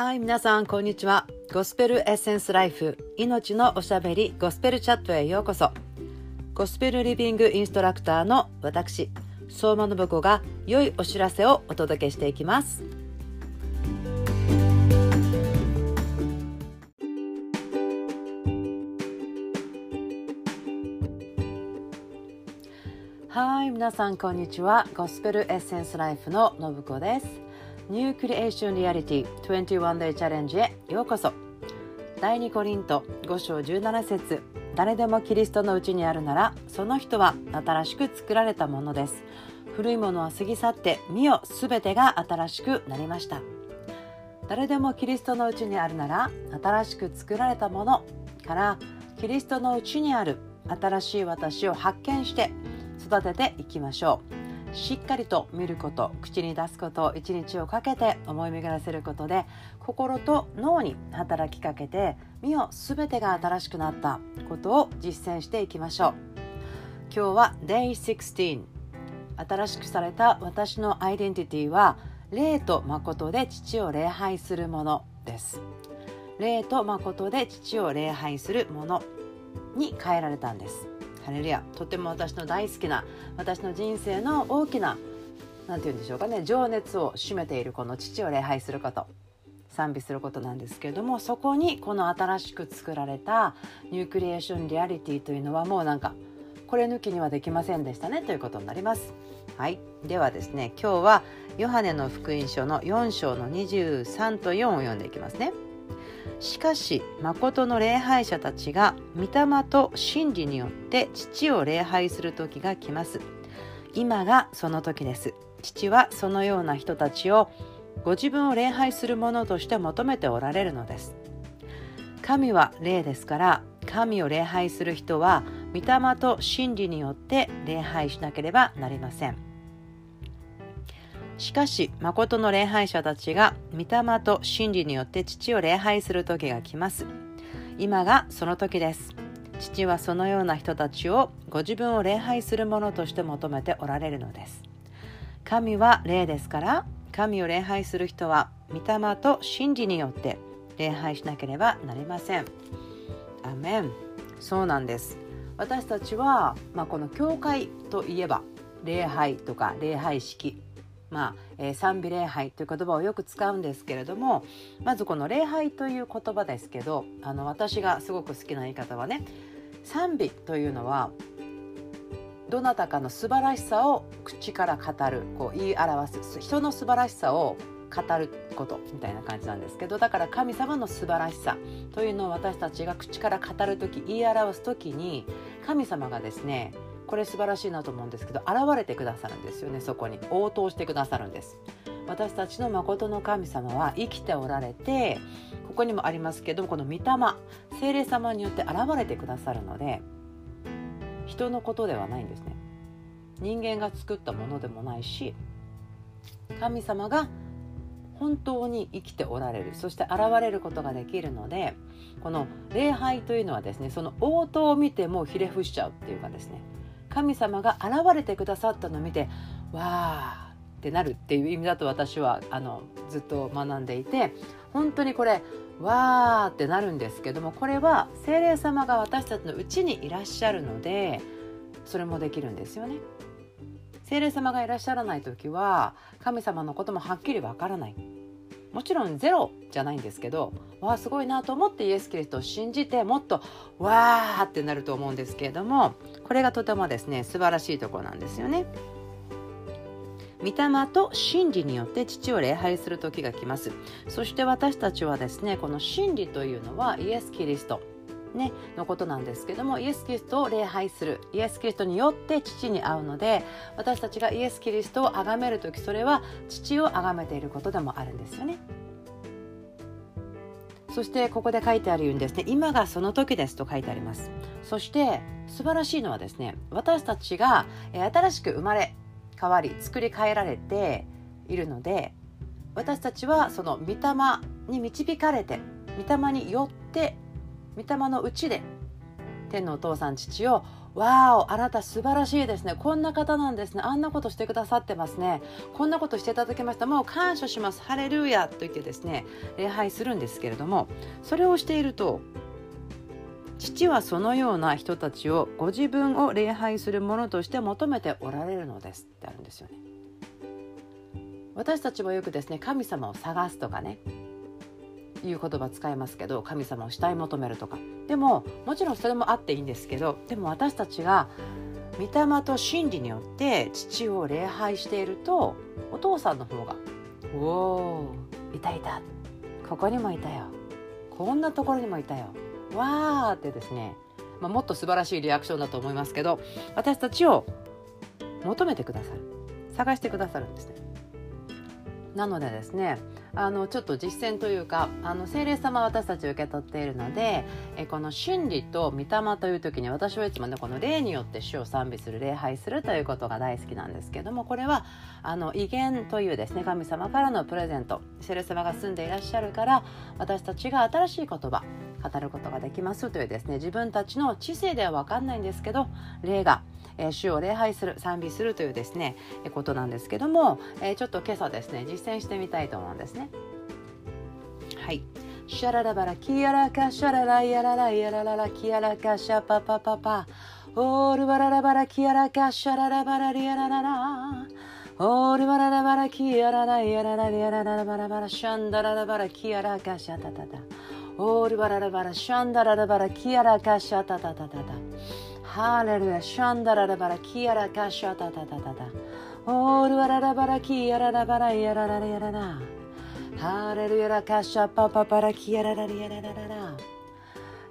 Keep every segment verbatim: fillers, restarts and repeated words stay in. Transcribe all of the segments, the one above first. はい、皆さんこんにちは。ゴスペルエッセンスライフ、命のおしゃべりゴスペルチャットへようこそ。ゴスペルリビングインストラクターの私相馬信子が良いお知らせをお届けしていきます。はい、皆さんこんにちは。ゴスペルエッセンスライフの信子です。ニュークリエーションリアリティトゥエンティワンデイチャレンジへようこそ。だいにコリントごしょうじゅうななせつ、誰でもキリストのうちにあるならその人は新しく作られたものです。古いものは過ぎ去って見よ、すべてが新しくなりました。誰でもキリストのうちにあるなら新しく作られたものからキリストのうちにある新しい私を発見して育てていきましょう。しっかりと見ること、口に出すことを一日をかけて思い巡らせることで、心と脳に働きかけて、身をすべてが新しくなったことを実践していきましょう。今日は デイシックスティーン、 新しくされた私のアイデンティティは霊と誠で父を礼拝するものです。霊と誠で父を礼拝するものに変えられたんです。ハレルヤ。とても私の大好きな、私の人生の大きな、なんて言うんでしょうかね、情熱を占めているこの父を礼拝すること、賛美することなんですけれども、そこにこの新しく作られたニュークリエーションリアリティというのはもうなんかこれ抜きにはできませんでしたねということになります。はい、ではですね、今日はヨハネの福音書のよんしょうのにじゅうさんとよんを読んでいきますね。しかし誠の礼拝者たちが御霊と真理によって父を礼拝する時が来ます。今がその時です。父はそのような人たちをご自分を礼拝するものとして求めておられるのです。神は霊ですから、神を礼拝する人は御霊と真理によって礼拝しなければなりません。しかし誠の礼拝者たちが御霊と真理によって父を礼拝する時が来ます。今がその時です。父はそのような人たちをご自分を礼拝するものとして求めておられるのです。神は霊ですから、神を礼拝する人は御霊と真理によって礼拝しなければなりません。アメン。そうなんです。私たちは、まあ、この教会といえば礼拝とか礼拝式、まあえー、賛美礼拝という言葉をよく使うんですけれども、まずこの礼拝という言葉ですけど、あの私がすごく好きな言い方はね、賛美というのはどなたかの素晴らしさを口から語る、こう言い表す、人の素晴らしさを語ることみたいな感じなんですけど、だから神様の素晴らしさというのを私たちが口から語るとき、言い表すときに、神様がですね、これ素晴らしいなと思うんですけど、現れてくださるんですよね。そこに応答してくださるんです。私たちの誠の神様は生きておられて、ここにもありますけど、この御霊、聖霊様によって現れてくださるので、人のことではないんですね。人間が作ったものでもないし、神様が本当に生きておられる、そして現れることができるので、この礼拝というのはですね、その応答を見てもうひれ伏しちゃうっていうかですね、神様が現れてくださったのを見てわーってなるっていう意味だと私はあのずっと学んでいて、本当にこれわーってなるんですけども、これは聖霊様が私たちのうちにいらっしゃるので、それもできるんですよね。聖霊様がいらっしゃらないときは神様のこともはっきりわからない。もちろんゼロじゃないんですけど、わあすごいなと思ってイエス・キリストを信じて、もっとわーってなると思うんですけれども、これがとてもですね、素晴らしいところなんですよね。御霊と真理によって父を礼拝する時が来ます。そして私たちはですね、この真理というのはイエス・キリスト、ね、のことなんですけども、イエス・キリストを礼拝する、イエス・キリストによって父に会うので、私たちがイエス・キリストを崇めるとき、それは父を崇めていることでもあるんですよね。そしてここで書いてあるようにですね、今がその時ですと書いてあります。そして素晴らしいのはですね、私たちが新しく生まれ変わり作り変えられているので、私たちはその御霊に導かれて、御霊によって、御霊のうちで天のお父さん父を、わお、あなた素晴らしいですね、こんな方なんですね、あんなことしてくださってますね、こんなことしていただきました、もう感謝します、ハレルヤと言ってですね礼拝するんですけれども、それをしていると、父はそのような人たちをご自分を礼拝するものとして求めておられるのですってあるんですよね。私たちもよくですね、神様を探すとかねいう言葉使いますけど、神様を慕い求めるとか、でももちろんそれもあっていいんですけど、でも私たちが御霊と真理によって父を礼拝していると、お父さんの方が、おお、いたいた、ここにもいたよ、こんなところにもいたよ、わーってですね、まあ、もっと素晴らしいリアクションだと思いますけど、私たちを求めてくださる、探してくださるんですね。なのでですね、あのちょっと実践というか、あの聖霊様は私たちを受け取っているので、えこの真理と御霊という時に、私はいつもねこの霊によって主を賛美する、礼拝するということが大好きなんですけども、これはあの威厳というですね、神様からのプレゼント、聖霊様が住んでいらっしゃるから、私たちが新しい言葉語ることができますというですね、自分たちの知性では分かんないんですけど、霊が、えー、主を礼拝する、賛美するというですね、えー、ことなんですけども、えー、ちょっと今朝ですね実践してみたいと思うんですね。はい、シャララバラキアラカシャラライアラライアラララキアラカシャパパパパオールバララバラキアラカシャララバラリアラララオールバララバラキアラライアララリアララバラバラシャンダララバラキアラカシャタタタオールバララバラシャンダララバラキアラカシャタタタタタハレルヤシャンダララバラキアラカシャタタタタタオールバララバラキアララバライアララリアララハレルヤラカシャパパパラキアララリアラララ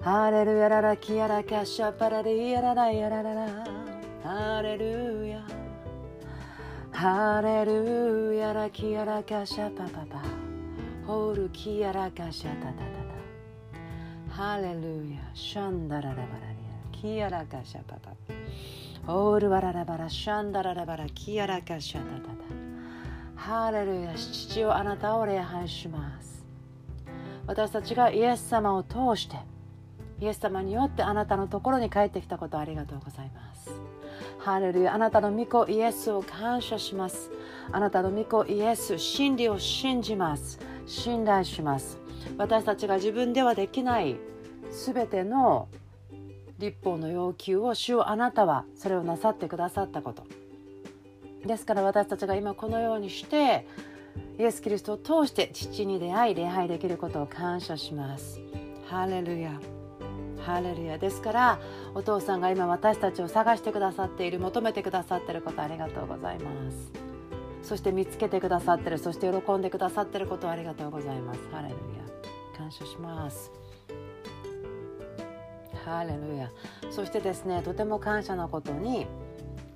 ハレルヤララキアラカシャパラリアラライアラララハレルヤハレルヤラキアラカシャパパパホールキアラカシャタタタハレルヤシャンダララバラキアラカシャパパオールバララバラシャンダララバラキアラカシャタタタハレルヤ父よ、あなたを礼拝します。私たちがイエス様を通して、イエス様によってあなたのところに帰ってきたこと、ありがとうございます。ハレルヤ、あなたの御子イエスを感謝します。あなたの御子イエス、真理を信じます、信頼します。私たちが自分ではできないすべての律法の要求を、主をあなたはそれをなさってくださったことですから、私たちが今このようにしてイエスキリストを通して父に出会い礼拝できることを感謝します。ハレルヤハレルヤ。ですから、お父さんが今私たちを探してくださっている、求めてくださっていること、ありがとうございます。そして見つけてくださっている、そして喜んでくださっていること、ありがとうございます。ハレルヤ感謝します。ハレルヤ。そしてですね、とても感謝のことに、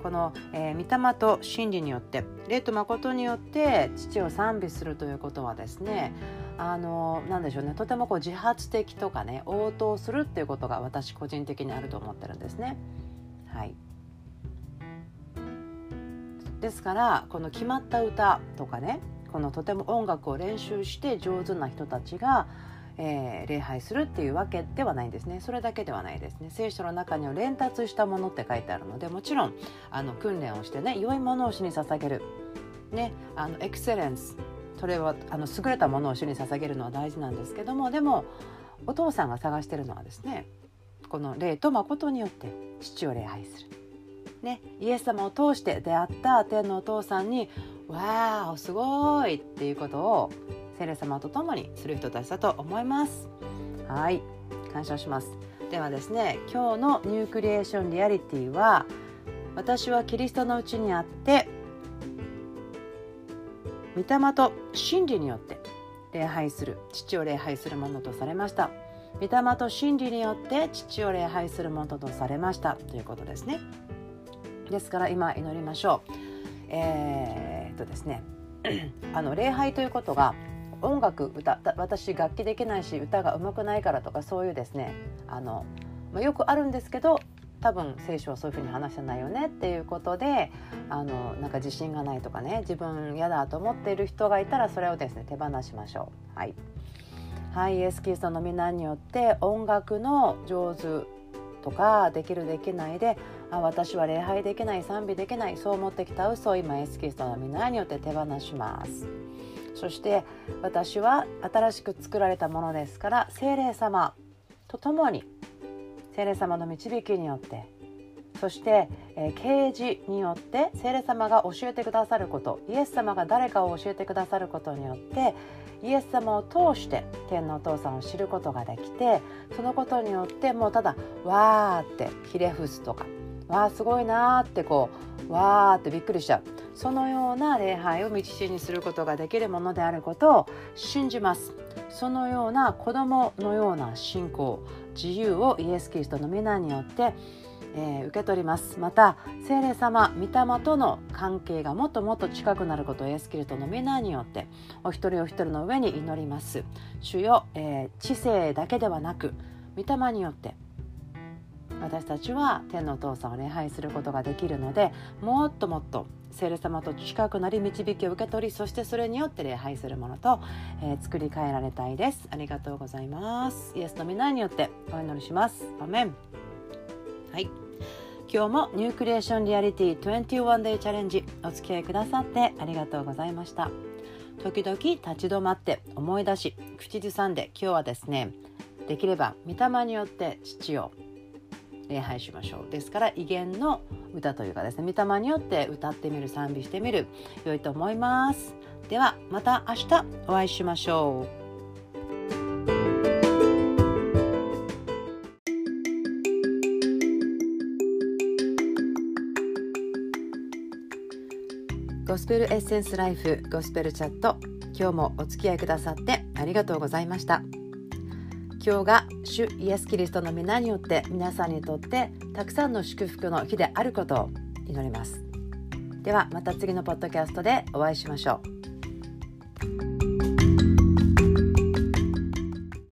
この、えー、御霊と真理によって霊と誠によって父を賛美するということはですね、あのなんでしょうね、とてもこう自発的とかね、応答するっていうことが私個人的にあると思ってるんですね。はい、ですから、この決まった歌とかね、このとても音楽を練習して上手な人たちが、えー、礼拝するっていうわけではないんですね。それだけではないですね。聖書の中には練達したものって書いてあるので、もちろんあの訓練をしてね、良いものを主に捧げる、ね、あのエクセレンス、それはあの優れたものを主に捧げるのは大事なんですけども、でもお父さんが探してるのはですね、この霊と誠によって父を礼拝する、ね、イエス様を通して出会った天のお父さんに、わーすごいっていうことを聖霊様と共にする人たちだと思います。はい、感謝します。ではですね、今日のニュークリエーションリアリティは、私はキリストのうちにあって御霊と真理によって礼拝する、父を礼拝するものとされました。御霊と真理によって父を礼拝するものとされましたということですね。ですから今祈りましょう。えー、っとですね、あの礼拝ということが、音楽、歌、私楽器できないし歌が上手くないからとか、そういうですね、あのよくあるんですけど、多分聖書はそういうふうに話してないよねっていうことで、あのなんか自信がないとかね、自分嫌だと思っている人がいたら、それをですね手放しましょう。はい、はい、イエスキリストの皆によって音楽の上手とか、できるできないで、あ、私は礼拝できない、賛美できない、そう思ってきた嘘を今イエス・キリストの皆によって手放します。そして私は新しく作られたものですから、聖霊様と共に、聖霊様の導きによって、そして、えー、啓示によって、聖霊様が教えてくださること、イエス様が誰かを教えてくださることによって、イエス様を通して天のお父さんを知ることができて、そのことによってもうただわーってひれ伏すとか、わーすごいなーってこうわーってびっくりしちゃう、そのような礼拝を道しるにすることができるものであることを信じます。そのような子供のような信仰、自由をイエス・キリストの皆によってえー、受け取ります。また聖霊様、御霊との関係がもっともっと近くなることをイエス・キリストの皆によってお一人お一人の上に祈ります。主よ、えー、知性だけではなく御霊によって私たちは天のお父さんを礼拝することができるので、もっともっと聖霊様と近くなり、導きを受け取り、そしてそれによって礼拝するものと、えー、作り変えられたいです。ありがとうございます。イエスの皆によってお祈りします。アメン。はい、今日もニュークリエーションリアリティトゥエンティワンデイチャレンジ、お付き合いくださってありがとうございました。時々立ち止まって思い出し、口ずさんで、今日はですね、できれば御霊によって父を礼拝しましょう。ですから威厳の歌というかですね、御霊によって歌ってみる、賛美してみる、良いと思います。ではまた明日お会いしましょう。ゴスペルエッセンスライフ、ゴスペルチャット、今日もお付き合いくださってありがとうございました。今日が主イエス・キリストの皆によって皆さんにとってたくさんの祝福の日であることを祈ります。ではまた次のポッドキャストでお会いしましょう。